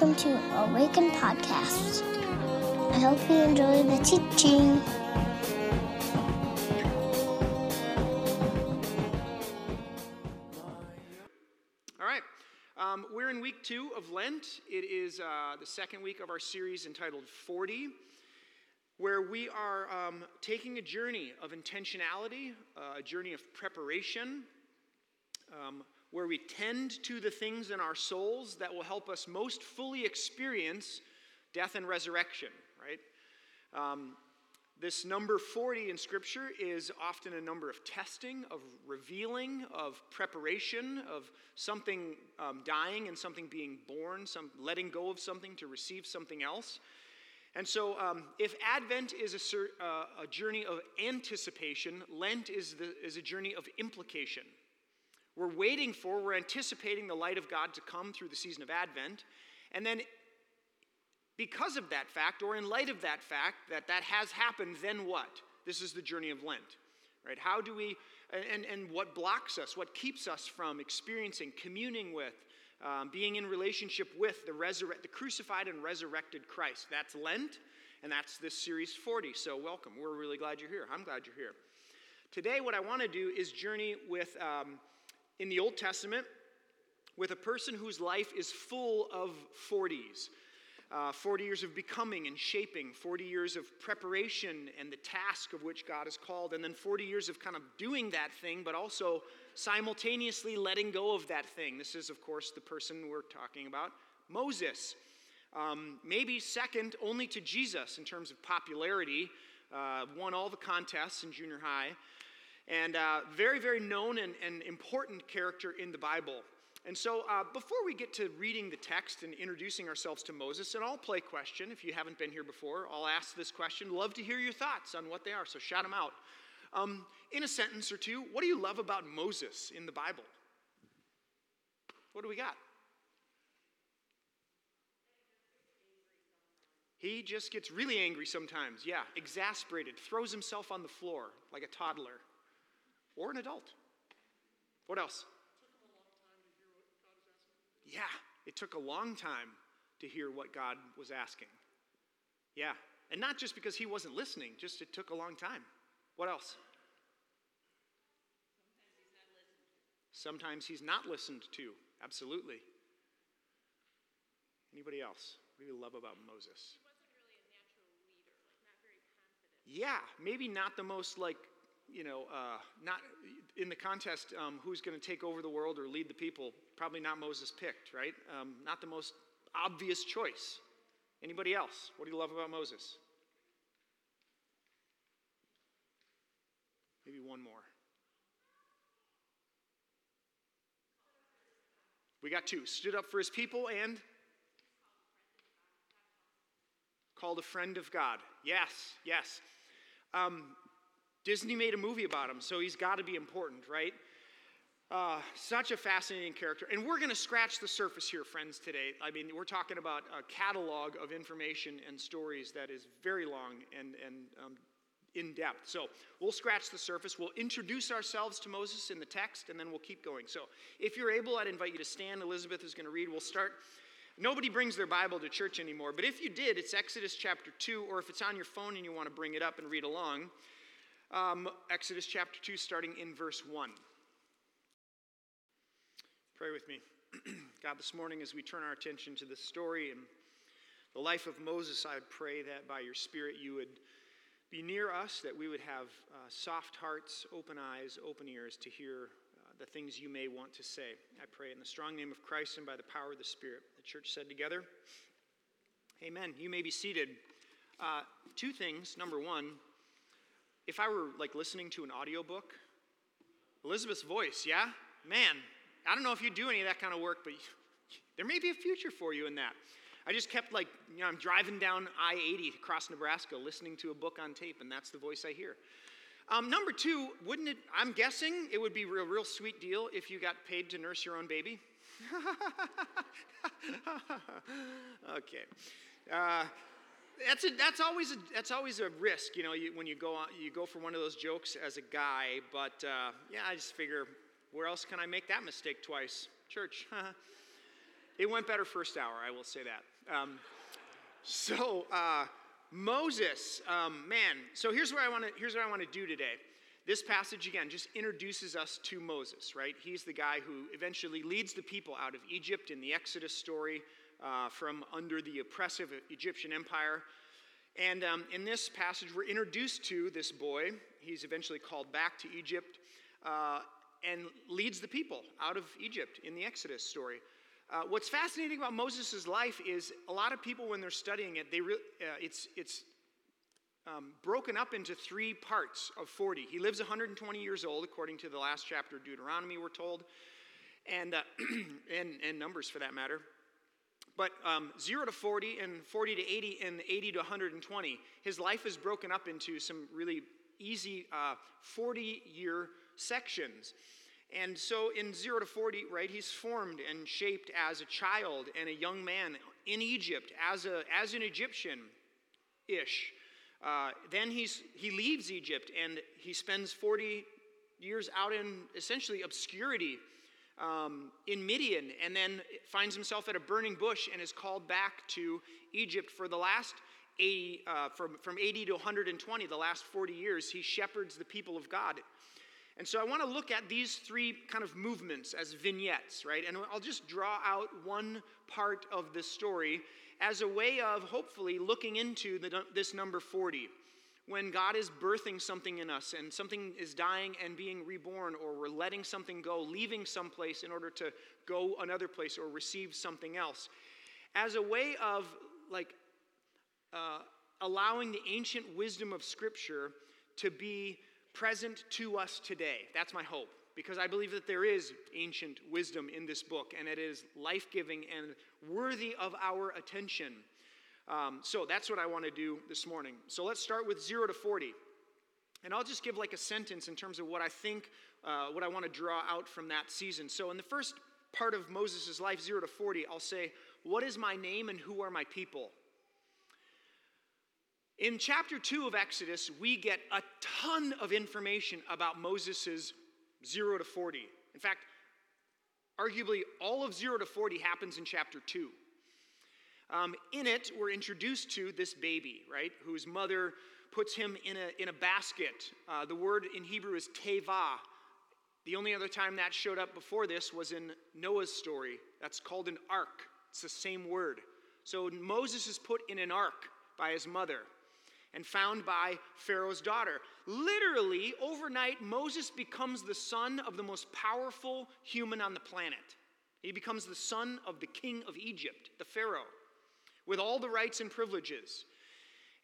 welcome to Awaken Podcasts. I hope you enjoy the teaching. All right, we're in week 2 of Lent. It is the second week of our series entitled 40, where we are taking a journey of intentionality, a journey of preparation, where we tend to the things in our souls that will help us most fully experience death and resurrection, right? This number 40 in Scripture is often a number of testing, of revealing, of preparation, of something dying and something being born, some letting go of something to receive something else. And so if Advent is a journey of anticipation, Lent is a journey of implication. We're waiting for, we're anticipating the light of God to come through the season of Advent. And then because of that fact, or in light of that fact, that has happened, then what? This is the journey of Lent, right? How do we, and what blocks us, what keeps us from experiencing, communing with, being in relationship with the crucified and resurrected Christ? That's Lent, and that's this series 40. So welcome. We're really glad you're here. I'm glad you're here. Today, what I want to do is journey with... in the Old Testament, with a person whose life is full of 40s. 40 years of becoming and shaping, 40 years of preparation and the task of which God is called, and then 40 years of kind of doing that thing, but also simultaneously letting go of that thing. This is, of course, the person we're talking about, Moses. Maybe second only to Jesus in terms of popularity, won all the contests in junior high, and very, very known and important character in the Bible. And so before we get to reading the text and introducing ourselves to Moses, an all-play question, if you haven't been here before, I'll ask this question. Love to hear your thoughts on what they are, so shout them out. In a sentence or two, what do you love about Moses in the Bible? What do we got? He just gets really angry sometimes, yeah, exasperated, throws himself on the floor like a toddler. Or an adult. What else? It took a long time to hear what God was asking. Yeah, and not just because he wasn't listening, just it took a long time. What else? Sometimes he's not listened to, absolutely. Anybody else? What do you love about Moses? He wasn't really a natural leader, like not very confident. Yeah, maybe not the most like, not in the contest, who's going to take over the world or lead the people, probably not Moses picked, right? Not the most obvious choice. Anybody else? What do you love about Moses? Maybe one more. We got 2. Stood up for his people and called a friend of God. Yes. Disney made a movie about him, so he's got to be important, right? Such a fascinating character. And we're going to scratch the surface here, friends, today. I mean, we're talking about a catalog of information and stories that is very long and in-depth. So we'll scratch the surface. We'll introduce ourselves to Moses in the text, and then we'll keep going. So if you're able, I'd invite you to stand. Elizabeth is going to read. We'll start. Nobody brings their Bible to church anymore, but if you did, it's Exodus chapter 2, or if it's on your phone and you want to bring it up and read along, Exodus chapter 2, starting in verse 1. Pray with me. God, this morning as we turn our attention to this story and the life of Moses, I pray that by your Spirit you would be near us, that we would have soft hearts, open eyes, open ears to hear the things you may want to say. I pray in the strong name of Christ and by the power of the Spirit. The church said together, amen. You may be seated. 2 things. Number 1, if I were, listening to an audiobook, Elizabeth's voice, yeah? Man, I don't know if you do any of that kind of work, but there may be a future for you in that. I just kept, I'm driving down I-80 across Nebraska listening to a book on tape, and that's the voice I hear. Number 2, I'm guessing it would be a real sweet deal if you got paid to nurse your own baby. Okay. That's always a risk, when you go for one of those jokes as a guy. But I just figure, where else can I make that mistake twice? Church. It went better first hour, I will say that. Moses, so here's what I want to do today. This passage, again, just introduces us to Moses, right? He's the guy who eventually leads the people out of Egypt in the Exodus story from under the oppressive Egyptian empire. And in this passage, we're introduced to this boy. He's eventually called back to Egypt and leads the people out of Egypt in the Exodus story. What's fascinating about Moses' life is a lot of people, when they're studying it, it's broken up into three parts of 40. He lives 120 years old, according to the last chapter of Deuteronomy, we're told, and Numbers for that matter. But 0 to 40 and 40 to 80 and 80 to 120, his life is broken up into some really easy 40-year sections. And so in 0 to 40, right, he's formed and shaped as a child and a young man in Egypt as an Egyptian-ish. Then he leaves Egypt and he spends 40 years out in essentially obscurity in Midian, and then finds himself at a burning bush and is called back to Egypt for the last 80, from 80 to 120, the last 40 years, he shepherds the people of God. And so I want to look at these three kind of movements as vignettes, right? And I'll just draw out one part of the story as a way of hopefully looking into this number 40, when God is birthing something in us and something is dying and being reborn, or we're letting something go, leaving someplace in order to go another place or receive something else. As a way of allowing the ancient wisdom of Scripture to be present to us today. That's my hope, because I believe that there is ancient wisdom in this book, and it is life-giving and worthy of our attention. So that's what I want to do this morning. So let's start with 0 to 40. And I'll just give a sentence in terms of what I think, what I want to draw out from that season. So in the first part of Moses' life, 0 to 40, I'll say, what is my name and who are my people? In chapter 2 of Exodus, we get a ton of information about Moses' 0 to 40. In fact, arguably all of 0 to 40 happens in chapter 2. In it, we're introduced to this baby, right, whose mother puts him in a basket. The word in Hebrew is teva. The only other time that showed up before this was in Noah's story. That's called an ark. It's the same word. So Moses is put in an ark by his mother and found by Pharaoh's daughter. Literally, overnight, Moses becomes the son of the most powerful human on the planet. He becomes the son of the king of Egypt, the Pharaoh, with all the rights and privileges.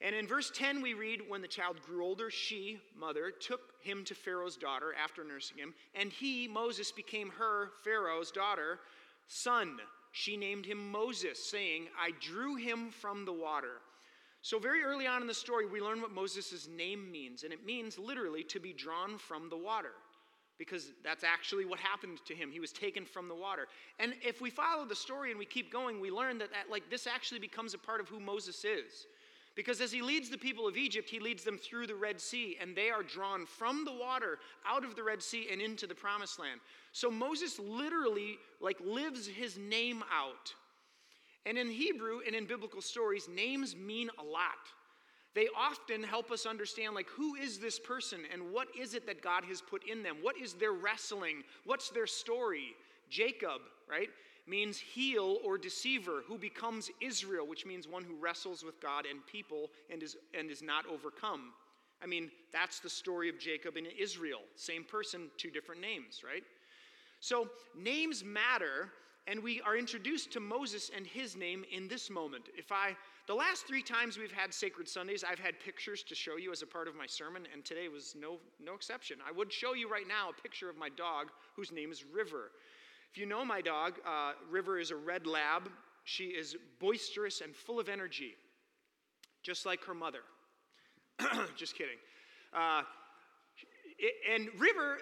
And in verse 10, we read, when the child grew older, she, mother, took him to Pharaoh's daughter after nursing him, and he, Moses, became her, Pharaoh's daughter, son. She named him Moses, saying, I drew him from the water. So very early on in the story, we learn what Moses' name means, and it means literally to be drawn from the water, because that's actually what happened to him. He was taken from the water. And if we follow the story and we keep going, we learn that this actually becomes a part of who Moses is, because as he leads the people of Egypt, he leads them through the Red Sea, and they are drawn from the water out of the Red Sea and into the Promised Land. So Moses literally lives his name out. And in Hebrew and in biblical stories, names mean a lot. They often help us understand, who is this person and what is it that God has put in them? What is their wrestling? What's their story? Jacob, right, means heel or deceiver, who becomes Israel, which means one who wrestles with God and people and is not overcome. I mean, that's the story of Jacob and Israel. Same person, two different names, right? So names matter. And we are introduced to Moses and his name in this moment. The last three times we've had Sacred Sundays, I've had pictures to show you as a part of my sermon, and today was no exception. I would show you right now a picture of my dog, whose name is River. If you know my dog, River is a red lab. She is boisterous and full of energy, just like her mother. Just kidding. And River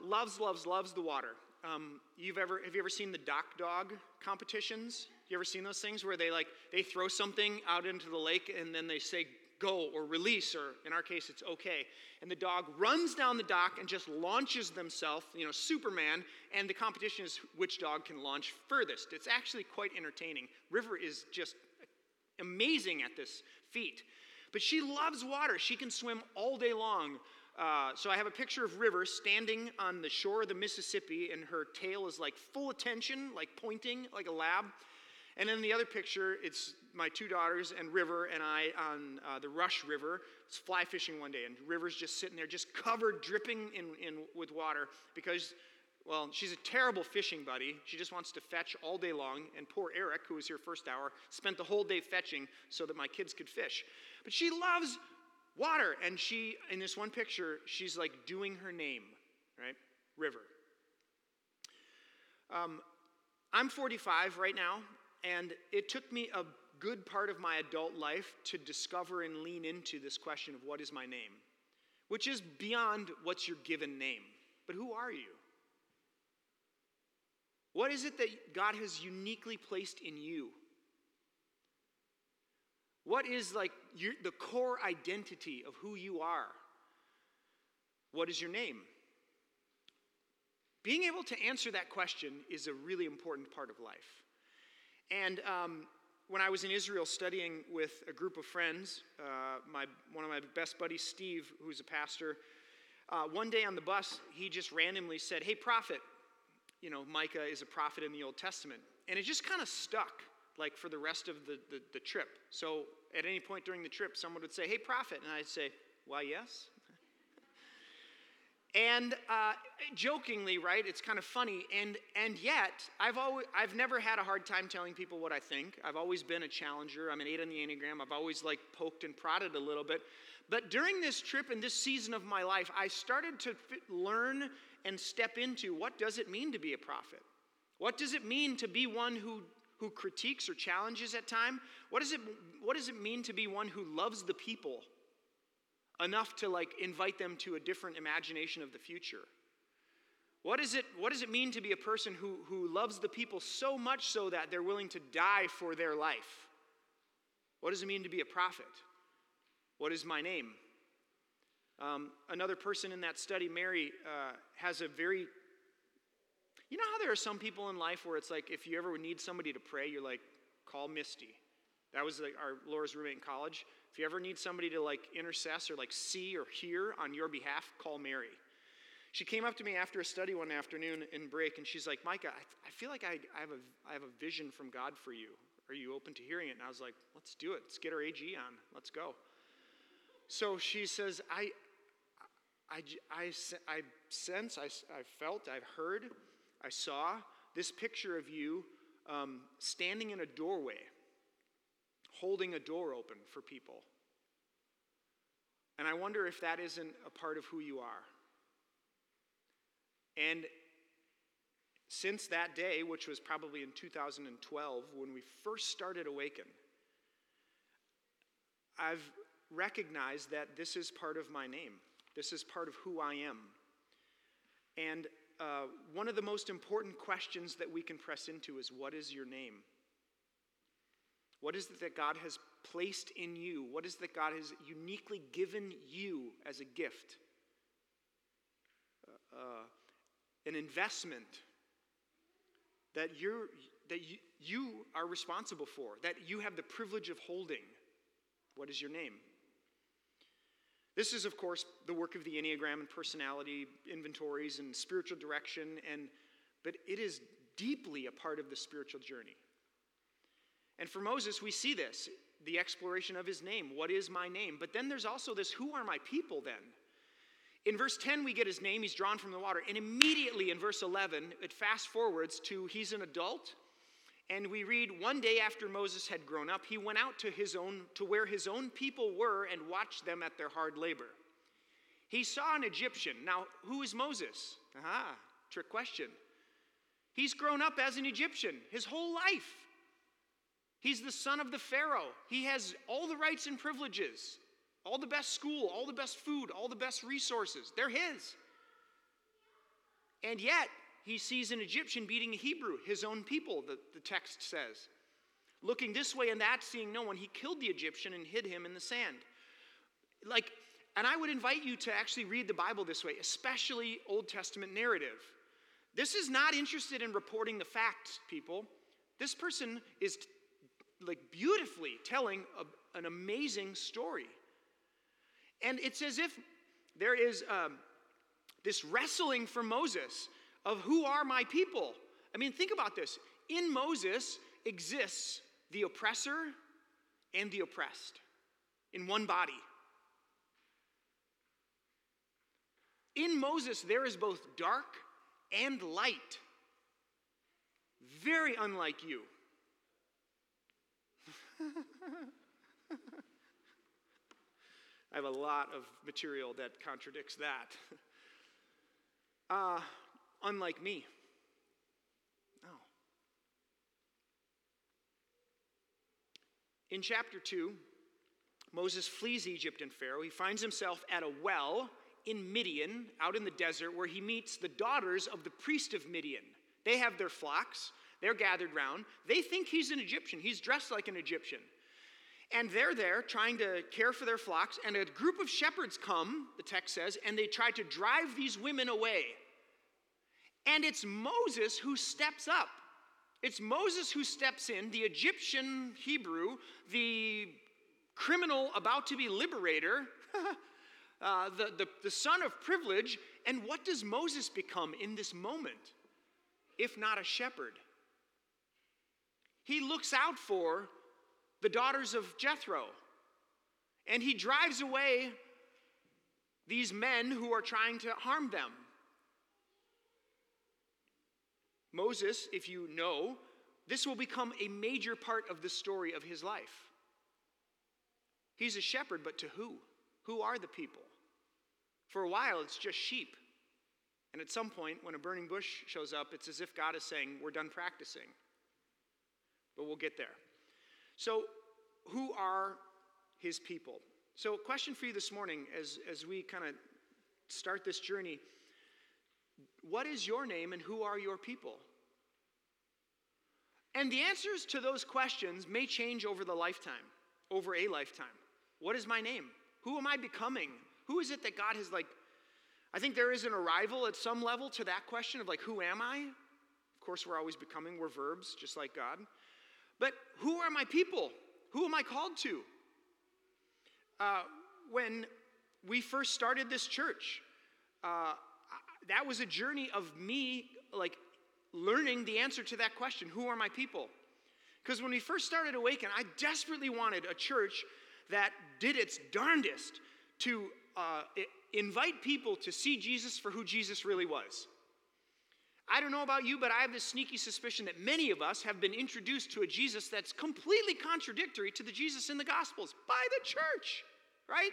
loves the water. Have you ever seen the dock dog competitions? You ever seen those things where they throw something out into the lake and then they say go or release, or in our case, it's okay. And the dog runs down the dock and just launches themselves, Superman, and the competition is which dog can launch furthest. It's actually quite entertaining. River is just amazing at this feat. But she loves water. She can swim all day long. So I have a picture of River standing on the shore of the Mississippi, and her tail is like full attention, like pointing, like a lab. And in the other picture, it's my two daughters and River and I on the Rush River. It's fly fishing one day, and River's just sitting there, just covered, dripping in with water because, she's a terrible fishing buddy. She just wants to fetch all day long, and poor Eric, who was here first hour, spent the whole day fetching so that my kids could fish. But she loves water, and she, in this one picture, she's like doing her name, right? River. I'm 45 right now, and it took me a good part of my adult life to discover and lean into this question of what is my name, which is beyond what's your given name. But who are you? What is it that God has uniquely placed in you? What is the core identity of who you are? What is your name? Being able to answer that question is a really important part of life. And when I was in Israel studying with a group of friends, one of my best buddies, Steve, who's a pastor, one day on the bus, he just randomly said, "Hey, prophet." Micah is a prophet in the Old Testament. And it just kind of stuck, like, for the rest of the trip. So at any point during the trip, someone would say, "Hey, prophet." And I'd say, "Why, yes." And jokingly, right, it's kind of funny. And yet, I've never had a hard time telling people what I think. I've always been a challenger. I'm an 8 on the Enneagram. I've always, poked and prodded a little bit. But during this trip and this season of my life, I started to learn and step into what does it mean to be a prophet? What does it mean to be one who critiques or challenges at time? What does it mean to be one who loves the people enough to invite them to a different imagination of the future? What does it mean to be a person who loves the people so much so that they're willing to die for their life? What does it mean to be a prophet? What is my name? Another person in that study, Mary, has a very... You know how there are some people in life where it's if you ever need somebody to pray, you're call Misty. That was our Laura's roommate in college. If you ever need somebody to intercess or see or hear on your behalf, call Mary. She came up to me after a study one afternoon in break, and she's like, "Micah, I feel like I have a vision from God for you. Are you open to hearing it?" And I was like, "Let's do it. Let's get our AG on. Let's go." So she says, I sense, I felt, I've heard, I saw this picture of you standing in a doorway, holding a door open for people. And I wonder if that isn't a part of who you are. And since that day, which was probably in 2012, when we first started Awaken, I've recognized that this is part of my name. This is part of who I am. And one of the most important questions that we can press into is, what is your name? What is it that God has placed in you? What is it that God has uniquely given you as a gift? An investment that you are responsible for, that you have the privilege of holding. What is your name? This is, of course, the work of the Enneagram and personality inventories and spiritual direction, but it is deeply a part of the spiritual journey. And for Moses, we see this, the exploration of his name. What is my name? But then there's also this, who are my people then? In verse 10, we get his name. He's drawn from the water. And immediately in verse 11, it fast forwards to he's an adult. And we read, one day after Moses had grown up, he went out to where his own people were and watched them at their hard labor. He saw an Egyptian. Now, who is Moses? Aha, trick question. He's grown up as an Egyptian his whole life. He's the son of the Pharaoh. He has all the rights and privileges, all the best school, all the best food, all the best resources. They're his. And yet, he sees an Egyptian beating a Hebrew, his own people, the text says. Looking this way and that, seeing no one, he killed the Egyptian and hid him in the sand. Like, and I would invite you to actually read the Bible this way, especially Old Testament narrative. This is not interested in reporting the facts, people. This person is beautifully telling an amazing story. And it's as if there is this wrestling for Moses of who are my people? I mean, think about this. In Moses exists the oppressor and the oppressed in one body. In Moses, there is both dark and light. Very unlike you. I have a lot of material that contradicts that. Unlike me. No. In chapter 2, Moses flees Egypt and Pharaoh. He finds himself at a well in Midian, out in the desert, where he meets the daughters of the priest of Midian. They have their flocks. They're gathered round. They think he's an Egyptian. He's dressed like an Egyptian. And they're there trying to care for their flocks, and a group of shepherds come, the text says, and they try to drive these women away. And it's Moses who steps up. It's Moses who steps in, the Egyptian Hebrew, the criminal about to be liberator, the son of privilege. And what does Moses become in this moment, if not a shepherd? He looks out for the daughters of Jethro, and he drives away these men who are trying to harm them. Moses, if you know, this will become a major part of the story of his life. He's a shepherd, but to who? Who are the people? For a while, it's just sheep. And at some point, when a burning bush shows up, it's as if God is saying, we're done practicing. But we'll get there. So, who are his people? So, question for you this morning as we kind of start this journey. What is your name and who are your people? And the answers to those questions may change over a lifetime. What is my name? Who am I becoming? Who is it that God has I think there is an arrival at some level to that question of who am I? Of course, we're always becoming. We're verbs, just like God. But who are my people? Who am I called to? When we first started this church, that was a journey of me, learning the answer to that question, who are my people? Because when we first started Awaken, I desperately wanted a church that did its darndest to invite people to see Jesus for who Jesus really was. I don't know about you, but I have this sneaky suspicion that many of us have been introduced to a Jesus that's completely contradictory to the Jesus in the Gospels by the church, right?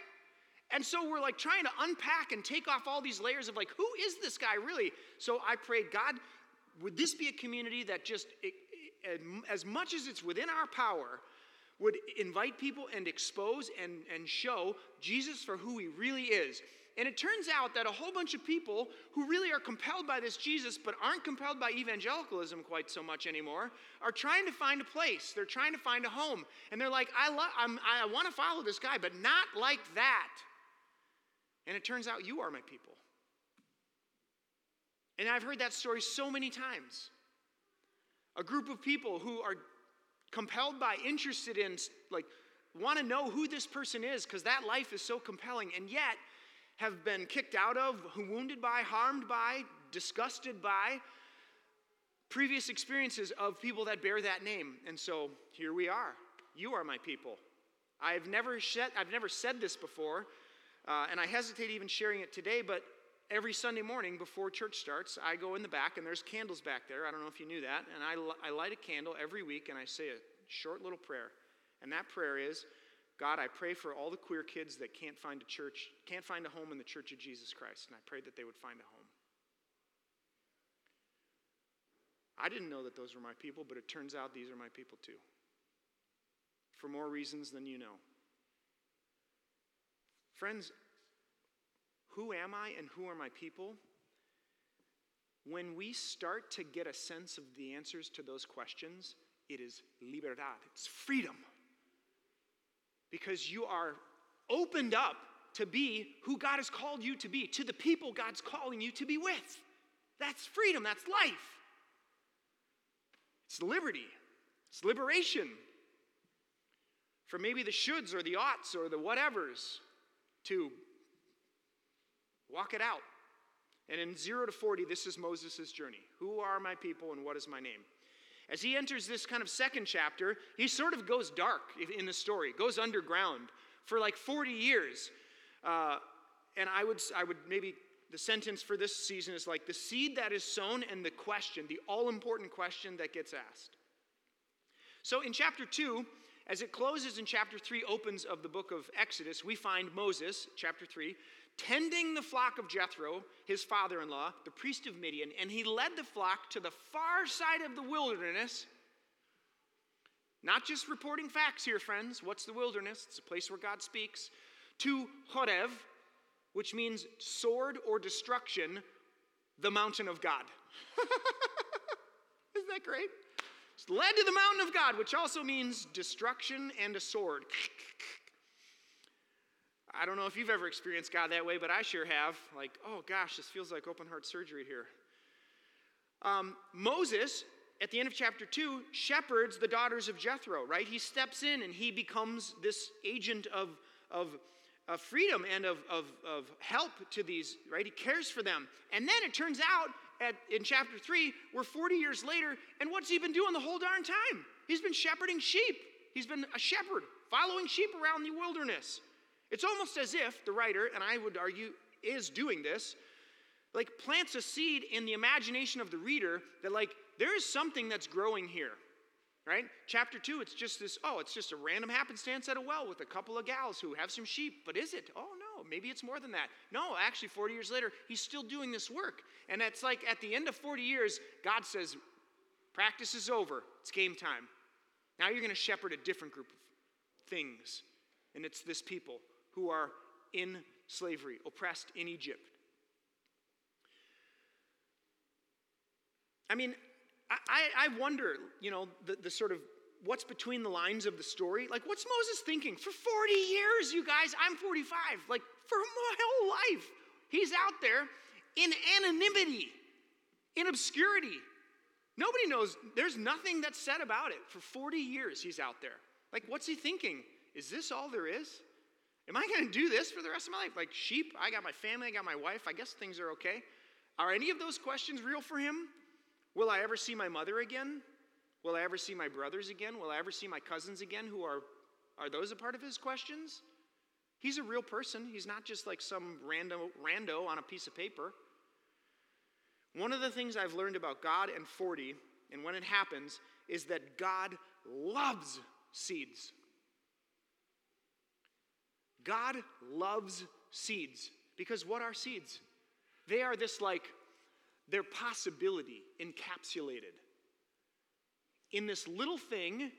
And so we're trying to unpack and take off all these layers of who is this guy really? So I prayed, God, would this be a community that just, as much as it's within our power, would invite people and expose and show Jesus for who he really is? And it turns out that a whole bunch of people who really are compelled by this Jesus but aren't compelled by evangelicalism quite so much anymore are trying to find a place. They're trying to find a home. And they're I want to follow this guy, but not like that. And it turns out you are my people. And I've heard that story so many times. A group of people who are compelled by, interested in, want to know who this person is because that life is so compelling, and yet have been kicked out of, wounded by, harmed by, disgusted by previous experiences of people that bear that name. And so here we are. You are my people. I've never said this before. And I hesitate even sharing it today, but every Sunday morning before church starts, I go in the back, and there's candles back there. I don't know if you knew that. And I light a candle every week, and I say a short little prayer. And that prayer is, God, I pray for all the queer kids that can't find a home in the Church of Jesus Christ. And I pray that they would find a home. I didn't know that those were my people, but it turns out these are my people too. For more reasons than you know. Friends, who am I and who are my people? When we start to get a sense of the answers to those questions, it is libertad. It's freedom. Because you are opened up to be who God has called you to be, to the people God's calling you to be with. That's freedom. That's life. It's liberty. It's liberation from maybe the shoulds or the oughts or the whatevers to walk it out. And in 0 to 40, this is Moses' journey. Who are my people and what is my name? As he enters this kind of second chapter, he sort of goes dark in the story, goes underground for like 40 years. And I would maybe, the sentence for this season is like the seed that is sown and the question, the all-important question that gets asked. So in chapter 2, as it closes and chapter 3 opens of the book of Exodus, we find Moses, chapter 3, tending the flock of Jethro, his father-in-law, the priest of Midian, and he led the flock to the far side of the wilderness. Not just reporting facts here, friends. What's the wilderness? It's a place where God speaks. To Chorev, which means sword or destruction, the mountain of God. Isn't that great? It's led to the mountain of God, which also means destruction and a sword. I don't know if you've ever experienced God that way, but I sure have. Like, oh gosh, this feels like open heart surgery here. Moses, at the end of chapter 2, shepherds the daughters of Jethro, right? He steps in and he becomes this agent of freedom and of help to these, right? He cares for them. And then it turns out in chapter 3, we're 40 years later, and what's he been doing the whole darn time? He's been shepherding sheep. He's been a shepherd, following sheep around the wilderness. It's almost as if the writer, and I would argue is doing this, like plants a seed in the imagination of the reader that like there is something that's growing here, right? Chapter 2, it's just this, it's just a random happenstance at a well with a couple of gals who have some sheep, but is it? Oh no, maybe it's more than that. No, actually 40 years later, he's still doing this work. And it's like at the end of 40 years, God says, practice is over, it's game time. Now you're going to shepherd a different group of things, and it's this people who are in slavery, oppressed in Egypt. I mean, I wonder, you know, the sort of what's between the lines of the story. Like, what's Moses thinking? For 40 years, you guys, I'm 45. Like, for my whole life, he's out there in anonymity, in obscurity. Nobody knows. There's nothing that's said about it. For 40 years, he's out there. Like, what's he thinking? Is this all there is? Am I going to do this for the rest of my life? Like sheep, I got my family, I got my wife. I guess things are okay. Are any of those questions real for him? Will I ever see my mother again? Will I ever see my brothers again? Will I ever see my cousins again? Are those a part of his questions? He's a real person. He's not just like some rando on a piece of paper. One of the things I've learned about God and 40, and when it happens, is that God loves seeds. God loves seeds, because what are seeds? They are this like, their possibility encapsulated in this little thing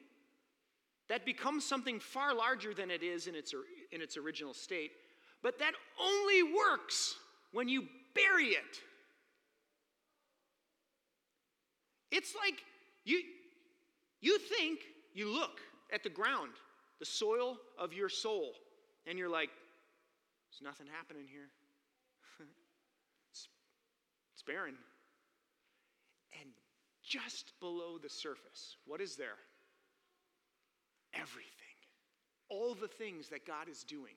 that becomes something far larger than it is in its original state, but that only works when you bury it. It's like you think, you look at the ground, the soil of your soul, and you're like, there's nothing happening here. It's barren. And just below the surface, what is there? Everything. All the things that God is doing.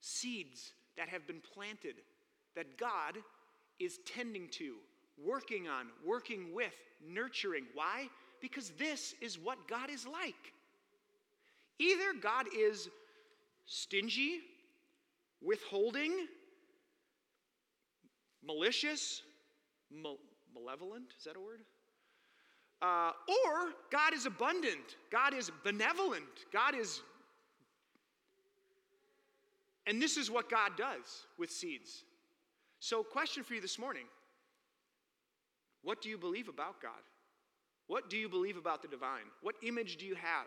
Seeds that have been planted, that God is tending to, working on, working with, nurturing. Why? Because this is what God is like. Either God is stingy, withholding, malicious, malevolent, is that a word? Or God is abundant, God is benevolent, God is... And this is what God does with seeds. So question for you this morning. What do you believe about God? What do you believe about the divine? What image do you have?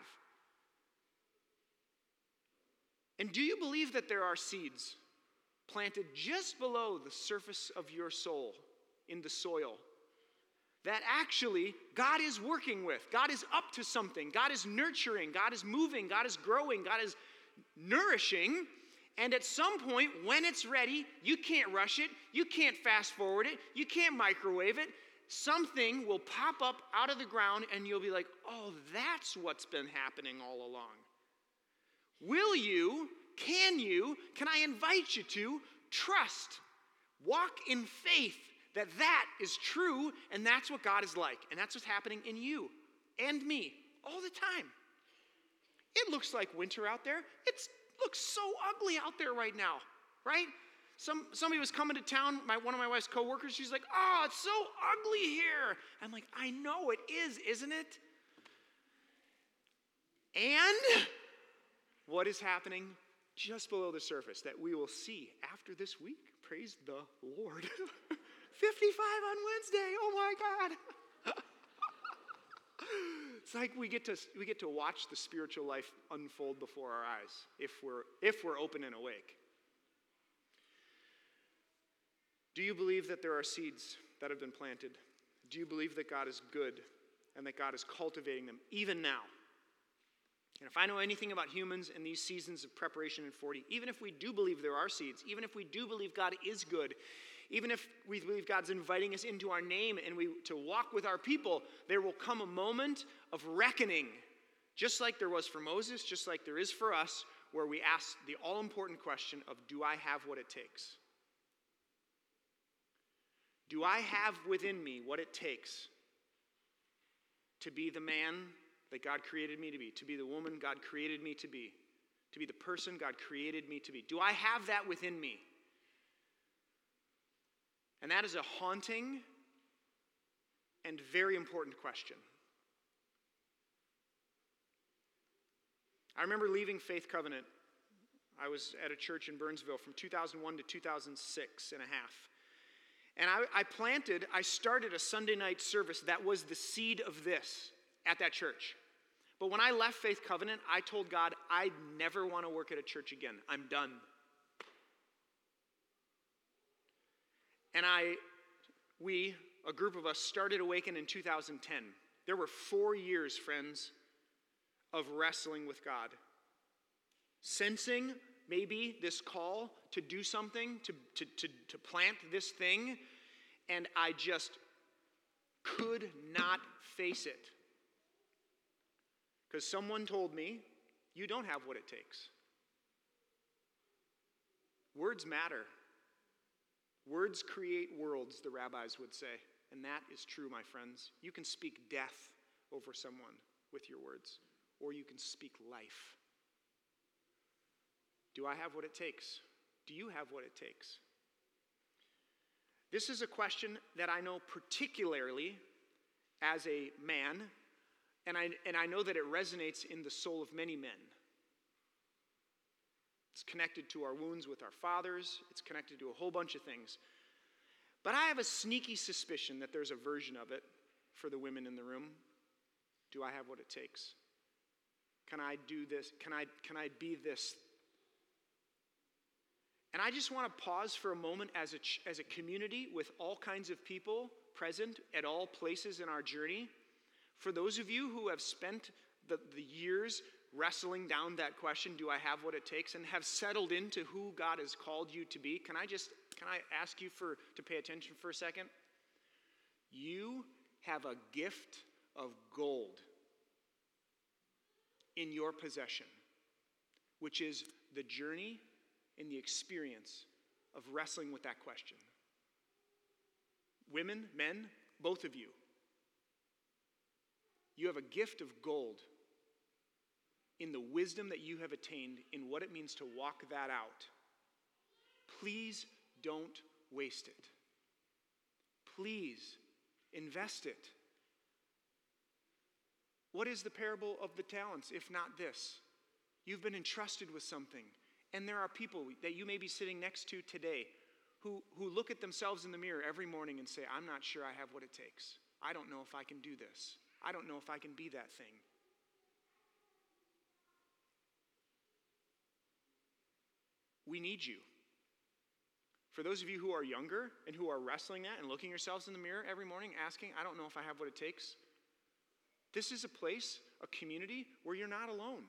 And do you believe that there are seeds planted just below the surface of your soul in the soil that actually God is working with? God is up to something. God is nurturing. God is moving. God is growing. God is nourishing. And at some point, when it's ready, you can't rush it, you can't fast forward it, you can't microwave it. Something will pop up out of the ground and you'll be like, oh, that's what's been happening all along. Will you, can I invite you to trust, walk in faith that that is true and that's what God is like and that's what's happening in you and me all the time. It looks like winter out there. It looks so ugly out there right now, right? Somebody was coming to town, one of my wife's coworkers, she's like, oh, it's so ugly here. I'm like, I know it is, isn't it? And what is happening just below the surface that we will see after this week? Praise the Lord. 55 on Wednesday, oh my God. It's like we get to watch the spiritual life unfold before our eyes if we're open and awake. Do you believe that there are seeds that have been planted? Do you believe that God is good and that God is cultivating them even now? And if I know anything about humans in these seasons of preparation and 40, even if we do believe there are seeds, even if we do believe God is good, even if we believe God's inviting us into our name and to walk with our people, there will come a moment of reckoning, just like there was for Moses, just like there is for us, where we ask the all-important question of, do I have what it takes? Do I have within me what it takes to be the man that God created me to be the woman God created me to be the person God created me to be? Do I have that within me? And that is a haunting and very important question. I remember leaving Faith Covenant. I was at a church in Burnsville from 2001 to 2006 and a half. And I started a Sunday night service that was the seed of this at that church. But when I left Faith Covenant, I told God, I never want to work at a church again. I'm done. And a group of us, started Awaken in 2010. There were 4 years, friends, of wrestling with God. Sensing maybe this call to do something, to plant this thing, and I just could not face it. Because someone told me, you don't have what it takes. Words matter. Words create worlds, the rabbis would say. And that is true, my friends. You can speak death over someone with your words, or you can speak life. Do I have what it takes? Do you have what it takes? This is a question that I know particularly as a man, and I know that it resonates in the soul of many men. It's connected to our wounds with our fathers. It's connected to a whole bunch of things. But I have a sneaky suspicion that there's a version of it for the women in the room. Do I have what it takes? Can I do this? Can I be this? And I just want to pause for a moment as a community with all kinds of people present at all places in our journey. For those of you who have spent the years wrestling down that question, do I have what it takes, and have settled into who God has called you to be, can I ask you to pay attention for a second? You have a gift of gold in your possession, which is the journey and the experience of wrestling with that question. Women, men, both of you. You have a gift of gold in the wisdom that you have attained in what it means to walk that out. Please don't waste it. Please invest it. What is the parable of the talents, if not this? You've been entrusted with something, and there are people that you may be sitting next to today who look at themselves in the mirror every morning and say, I'm not sure I have what it takes. I don't know if I can do this. I don't know if I can be that thing. We need you. For those of you who are younger and who are wrestling that and looking yourselves in the mirror every morning asking, I don't know if I have what it takes. This is a place, a community, where you're not alone.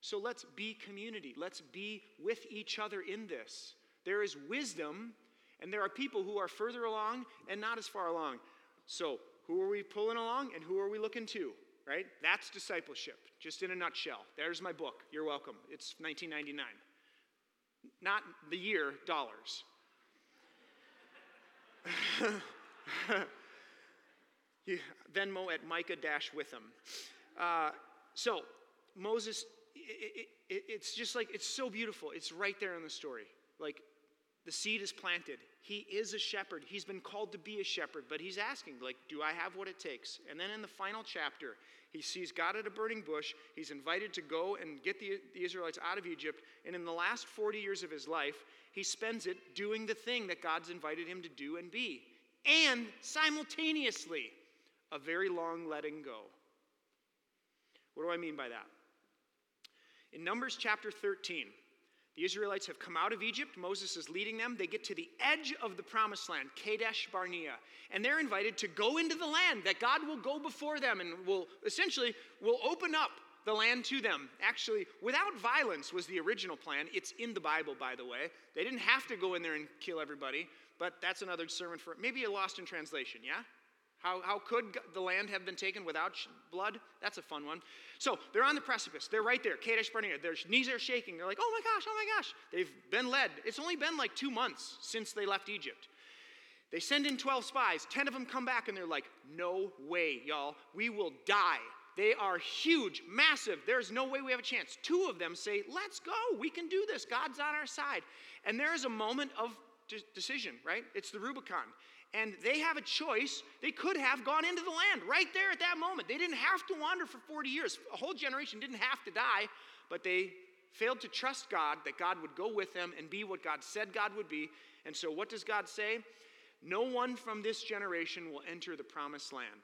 So let's be community. Let's be with each other in this. There is wisdom, and there are people who are further along and not as far along. So who are we pulling along and who are we looking to, right? That's discipleship, just in a nutshell. There's my book. You're welcome. It's 1999. Not the year, dollars. Venmo at Micah-Witham. So Moses, it's just like, it's so beautiful. It's right there in the story. Like, the seed is planted. He is a shepherd. He's been called to be a shepherd, but he's asking, like, do I have what it takes? And then in the final chapter, he sees God at a burning bush. He's invited to go and get the Israelites out of Egypt. And in the last 40 years of his life, he spends it doing the thing that God's invited him to do and be. And simultaneously, a very long letting go. What do I mean by that? In Numbers chapter 13, the Israelites have come out of Egypt. Moses is leading them. They get to the edge of the Promised Land, Kadesh Barnea, and they're invited to go into the land that God will go before them and will open up the land to them. Actually, without violence was the original plan. It's in the Bible, by the way. They didn't have to go in there and kill everybody, but that's another sermon for maybe a lost in translation, yeah? How could the land have been taken without blood? That's a fun one. So they're on the precipice. They're right there, Kadesh Barnea. Their knees are shaking. They're like, oh my gosh. They've been led. It's only been like 2 months since they left Egypt. They send in 12 spies. 10 of them come back, and they're like, no way, y'all. We will die. They are huge, massive. There's no way we have a chance. 2 of them say, let's go. We can do this. God's on our side. And there is a moment of decision, right? It's the Rubicon. And they have a choice. They could have gone into the land right there at that moment. They didn't have to wander for 40 years. A whole generation didn't have to die, but they failed to trust God, that God would go with them and be what God said God would be. And so what does God say? No one from this generation will enter the Promised Land.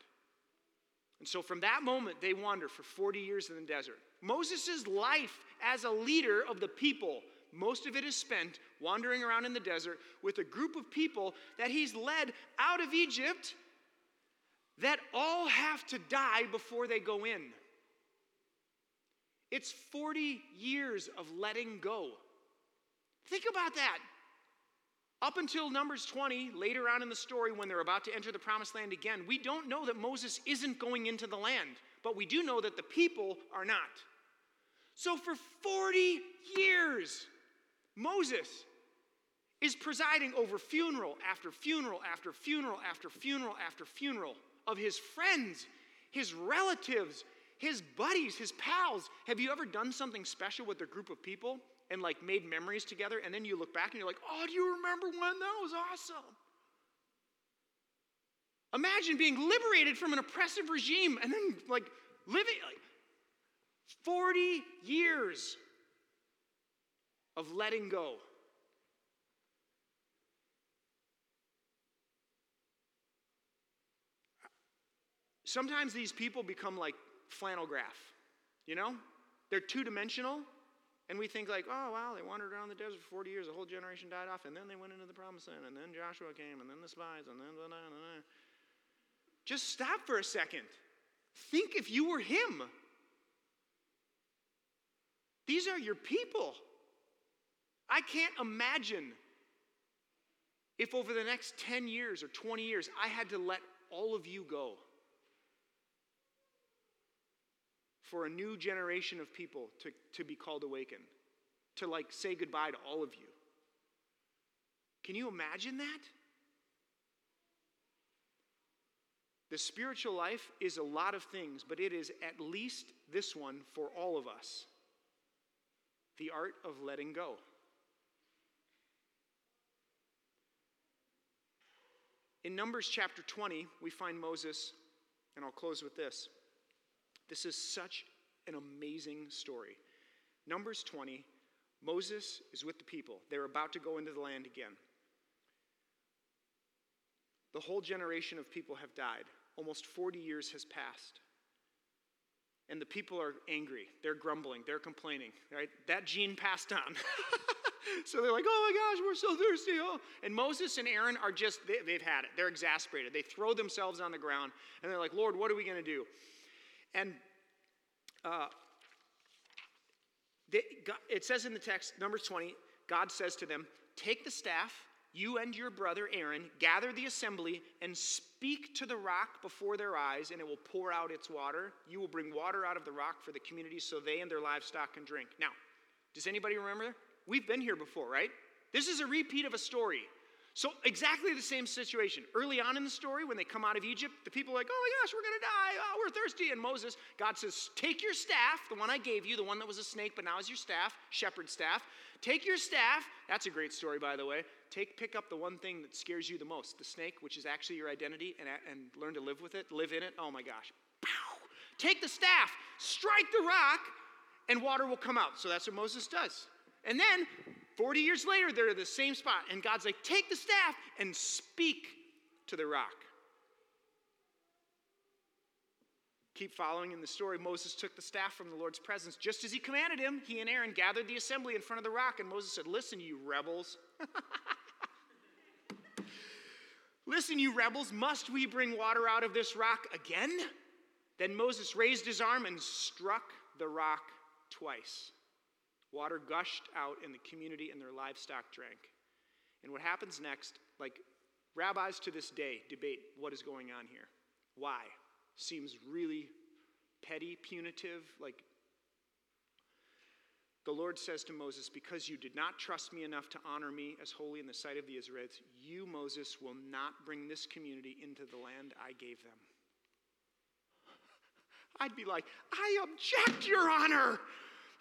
And so from that moment, they wander for 40 years in the desert. Moses' life as a leader of the people, most of it is spent wandering around in the desert with a group of people that he's led out of Egypt that all have to die before they go in. It's 40 years of letting go. Think about that. Up until Numbers 20, later on in the story when they're about to enter the Promised Land again, we don't know that Moses isn't going into the land, but we do know that the people are not. So for 40 years, Moses is presiding over funeral after funeral after funeral after funeral after funeral of his friends, his relatives, his buddies, his pals. Have you ever done something special with a group of people and like made memories together, and then you look back and you're like, oh, do you remember when? That was awesome. Imagine being liberated from an oppressive regime and then like living... 40 years of letting go. Sometimes these people become like flannel graph, you know? They're two-dimensional, and we think like, oh, wow, they wandered around the desert for 40 years, a whole generation died off, and then they went into the Promised Land, and then Joshua came, and then the spies, and then blah. Just stop for a second. Think if you were him. These are your people. I can't imagine if over the next 10 years or 20 years, I had to let all of you go for a new generation of people to be called awakened, to like say goodbye to all of you. Can you imagine that? The spiritual life is a lot of things, but it is at least this one for all of us. The art of letting go. In Numbers chapter 20, we find Moses, and I'll close with this. This is such an amazing story. Numbers 20, Moses is with the people. They're about to go into the land again. The whole generation of people have died. Almost 40 years has passed. And the people are angry. They're grumbling. They're complaining. Right? That gene passed on. So they're like, oh my gosh, we're so thirsty. Oh. And Moses and Aaron are just, they've had it. They're exasperated. They throw themselves on the ground. And they're like, Lord, what are we going to do? And It says in the text, Numbers 20, God says to them, "Take the staff, you and your brother Aaron, gather the assembly and speak to the rock before their eyes, and it will pour out its water. You will bring water out of the rock for the community so they and their livestock can drink." Now, does anybody remember? We've been here before, right? This is a repeat of a story. So exactly the same situation. Early on in the story, when they come out of Egypt, the people are like, "Oh my gosh, we're going to die. Oh, we're thirsty." And Moses, God says, "Take your staff, the one I gave you, the one that was a snake, but now is your staff, shepherd's staff. Take your staff." That's a great story, by the way. Pick up the one thing that scares you the most, the snake, which is actually your identity, and learn to live with it, live in it. Oh my gosh. Pow! Take the staff, strike the rock, and water will come out. So that's what Moses does. And then 40 years later, they're at the same spot. And God's like, "Take the staff and speak to the rock." Keep following in the story. Moses took the staff from the Lord's presence. Just as he commanded him, he and Aaron gathered the assembly in front of the rock. And Moses said, "Listen, you rebels." "Listen, you rebels, must we bring water out of this rock again?" Then Moses raised his arm and struck the rock twice. Water gushed out, and the community and their livestock drank. And what happens next, like rabbis to this day debate what is going on here. Why? Seems really petty, punitive. Like, the Lord says to Moses, "Because you did not trust me enough to honor me as holy in the sight of the Israelites, you, Moses, will not bring this community into the land I gave them." I'd be like, "I object, Your Honor.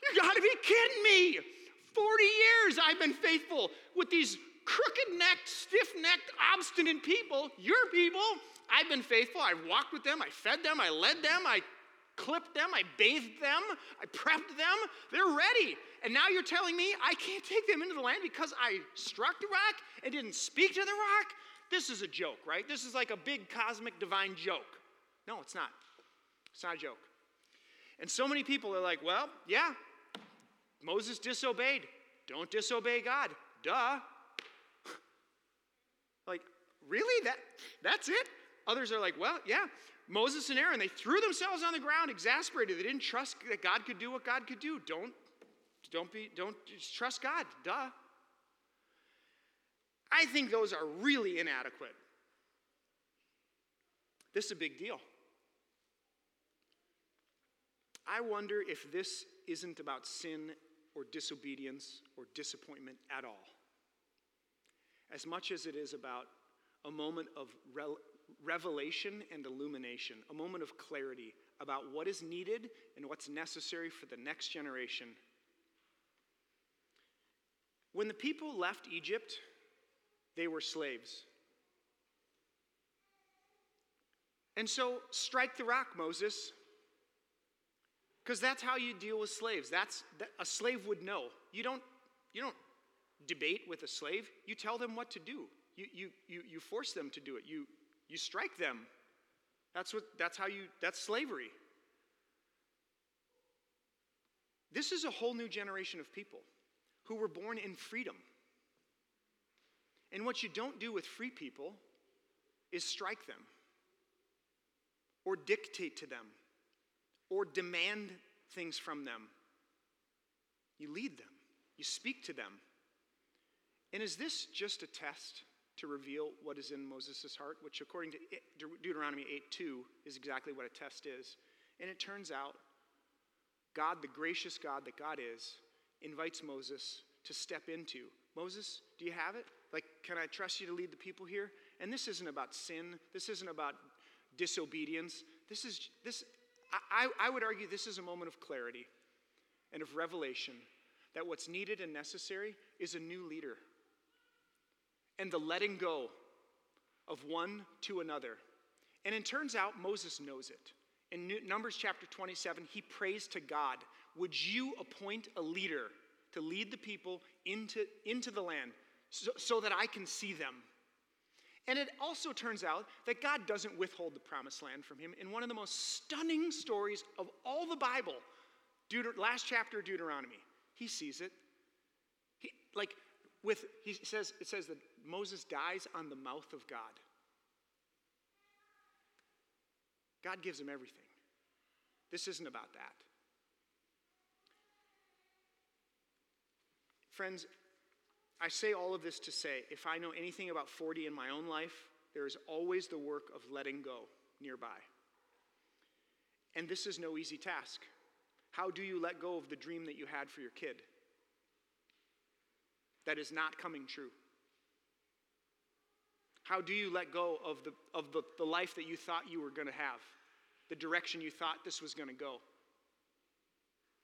You gotta be kidding me. 40 years I've been faithful with these crooked-necked, stiff-necked, obstinate people, your people. I've been faithful. I walked with them. I fed them. I led them. I clipped them. I bathed them. I prepped them. They're ready. And now you're telling me I can't take them into the land because I struck the rock and didn't speak to the rock? This is a joke, right? This is like a big cosmic divine joke." No, it's not. It's not a joke. And so many people are like, "Well, yeah, Moses disobeyed. Don't disobey God. Duh." Like, really? That's it? Others are like, "Well, yeah, Moses and Aaron, they threw themselves on the ground, exasperated. They didn't trust that God could do what God could do. Don't just trust God. Duh." I think those are really inadequate. This is a big deal. I wonder if this isn't about sin or disobedience or disappointment at all, as much as it is about a moment of revelation and illumination, a moment of clarity about what is needed and what's necessary for the next generation. When the people left Egypt, they were slaves. And so, strike the rock, Moses. Because that's how you deal with slaves. A slave would know. You don't debate with a slave. You tell them what to do. You force them to do it. You strike them. That's slavery. This is a whole new generation of people who were born in freedom. And what you don't do with free people is strike them or dictate to them, or demand things from them. You lead them. You speak to them. And is this just a test to reveal what is in Moses' heart? Which according to Deuteronomy 8:2 is exactly what a test is. And it turns out God, the gracious God that God is, invites Moses to step into. "Moses, do you have it? Like, can I trust you to lead the people here?" And this isn't about sin. This isn't about disobedience. I would argue this is a moment of clarity and of revelation that what's needed and necessary is a new leader and the letting go of one to another. And it turns out Moses knows it. In Numbers chapter 27, he prays to God, "Would you appoint a leader to lead the people into the land so that I can see them?" And it also turns out that God doesn't withhold the promised land from him. In one of the most stunning stories of all the Bible, last chapter of Deuteronomy, he sees it. It says that Moses dies on the mouth of God. God gives him everything. This isn't about that. Friends, I say all of this to say, if I know anything about 40 in my own life, there is always the work of letting go nearby. And this is no easy task. How do you let go of the dream that you had for your kid that is not coming true? How do you let go of the life that you thought you were going to have, the direction you thought this was going to go,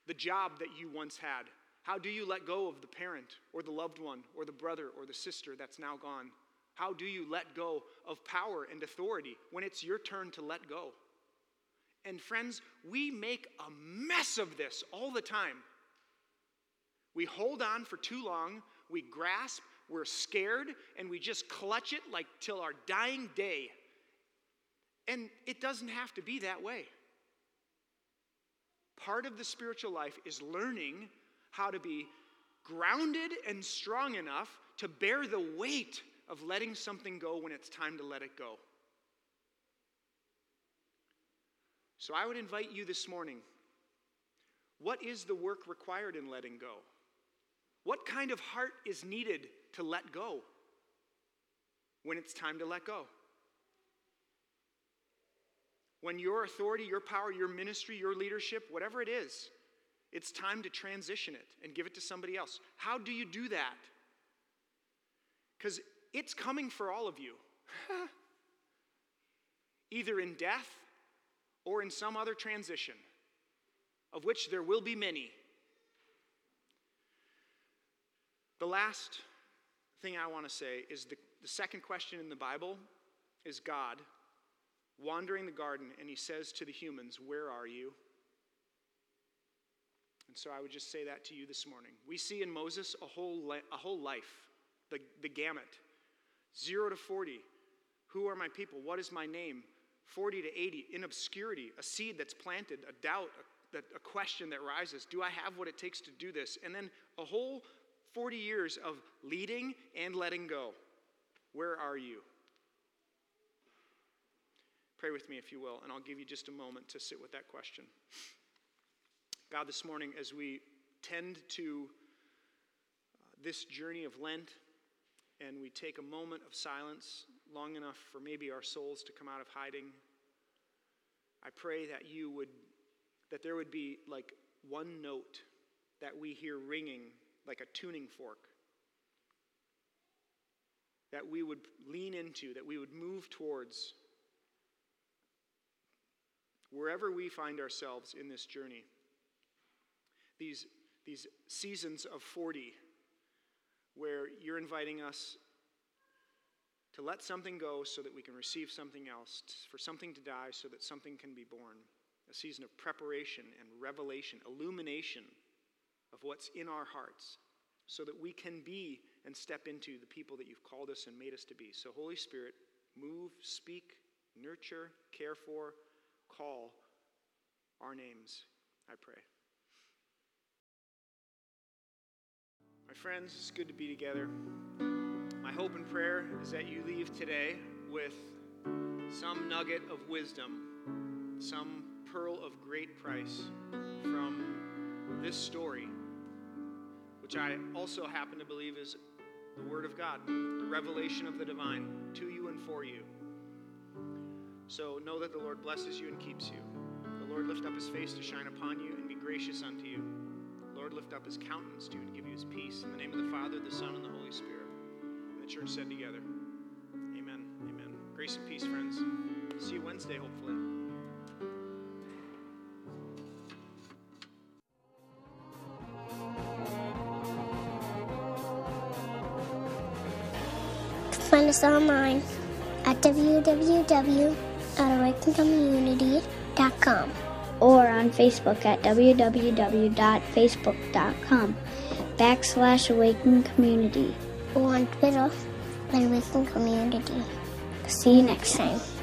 the job that you once had? How do you let go of the parent or the loved one or the brother or the sister that's now gone? How do you let go of power and authority when it's your turn to let go? And friends, we make a mess of this all the time. We hold on for too long, we grasp, we're scared, and we just clutch it like till our dying day. And it doesn't have to be that way. Part of the spiritual life is learning how to be grounded and strong enough to bear the weight of letting something go when it's time to let it go. So I would invite you this morning, what is the work required in letting go? What kind of heart is needed to let go when it's time to let go? When your authority, your power, your ministry, your leadership, whatever it is, it's time to transition it and give it to somebody else. How do you do that? Because it's coming for all of you. Either in death or in some other transition, of which there will be many. The last thing I want to say is the second question in the Bible is God wandering the garden, and he says to the humans, "Where are you?" And so I would just say that to you this morning. We see in Moses a whole life, the gamut. 0 to 40, who are my people? What is my name? 40 to 80, in obscurity, a seed that's planted, a doubt, a question that rises. Do I have what it takes to do this? And then a whole 40 years of leading and letting go. Where are you? Pray with me if you will, and I'll give you just a moment to sit with that question. God, this morning, as we tend to this journey of Lent, and we take a moment of silence long enough for maybe our souls to come out of hiding, I pray that that there would be like one note that we hear ringing like a tuning fork, that we would lean into, that we would move towards wherever we find ourselves in this journey. These seasons of 40, where you're inviting us to let something go so that we can receive something else, for something to die so that something can be born. A season of preparation and revelation, illumination of what's in our hearts, so that we can be and step into the people that you've called us and made us to be. So Holy Spirit, move, speak, nurture, care for, call our names, I pray. My friends, it's good to be together. My hope and prayer is that you leave today with some nugget of wisdom, some pearl of great price from this story, which I also happen to believe is the Word of God, the revelation of the divine to you and for you. So know that the Lord blesses you and keeps you. The Lord lift up his face to shine upon you and be gracious unto you. Lord, lift up his countenance to you and give you his peace. In the name of the Father, the Son, and the Holy Spirit. And the church said together, amen, amen. Grace and peace, friends. See you Wednesday, hopefully. Find us online at www.awakencommunity.com. or on Facebook at www.facebook.com/Awaken Community. Or on Twitter at Awaken Community. See you next time.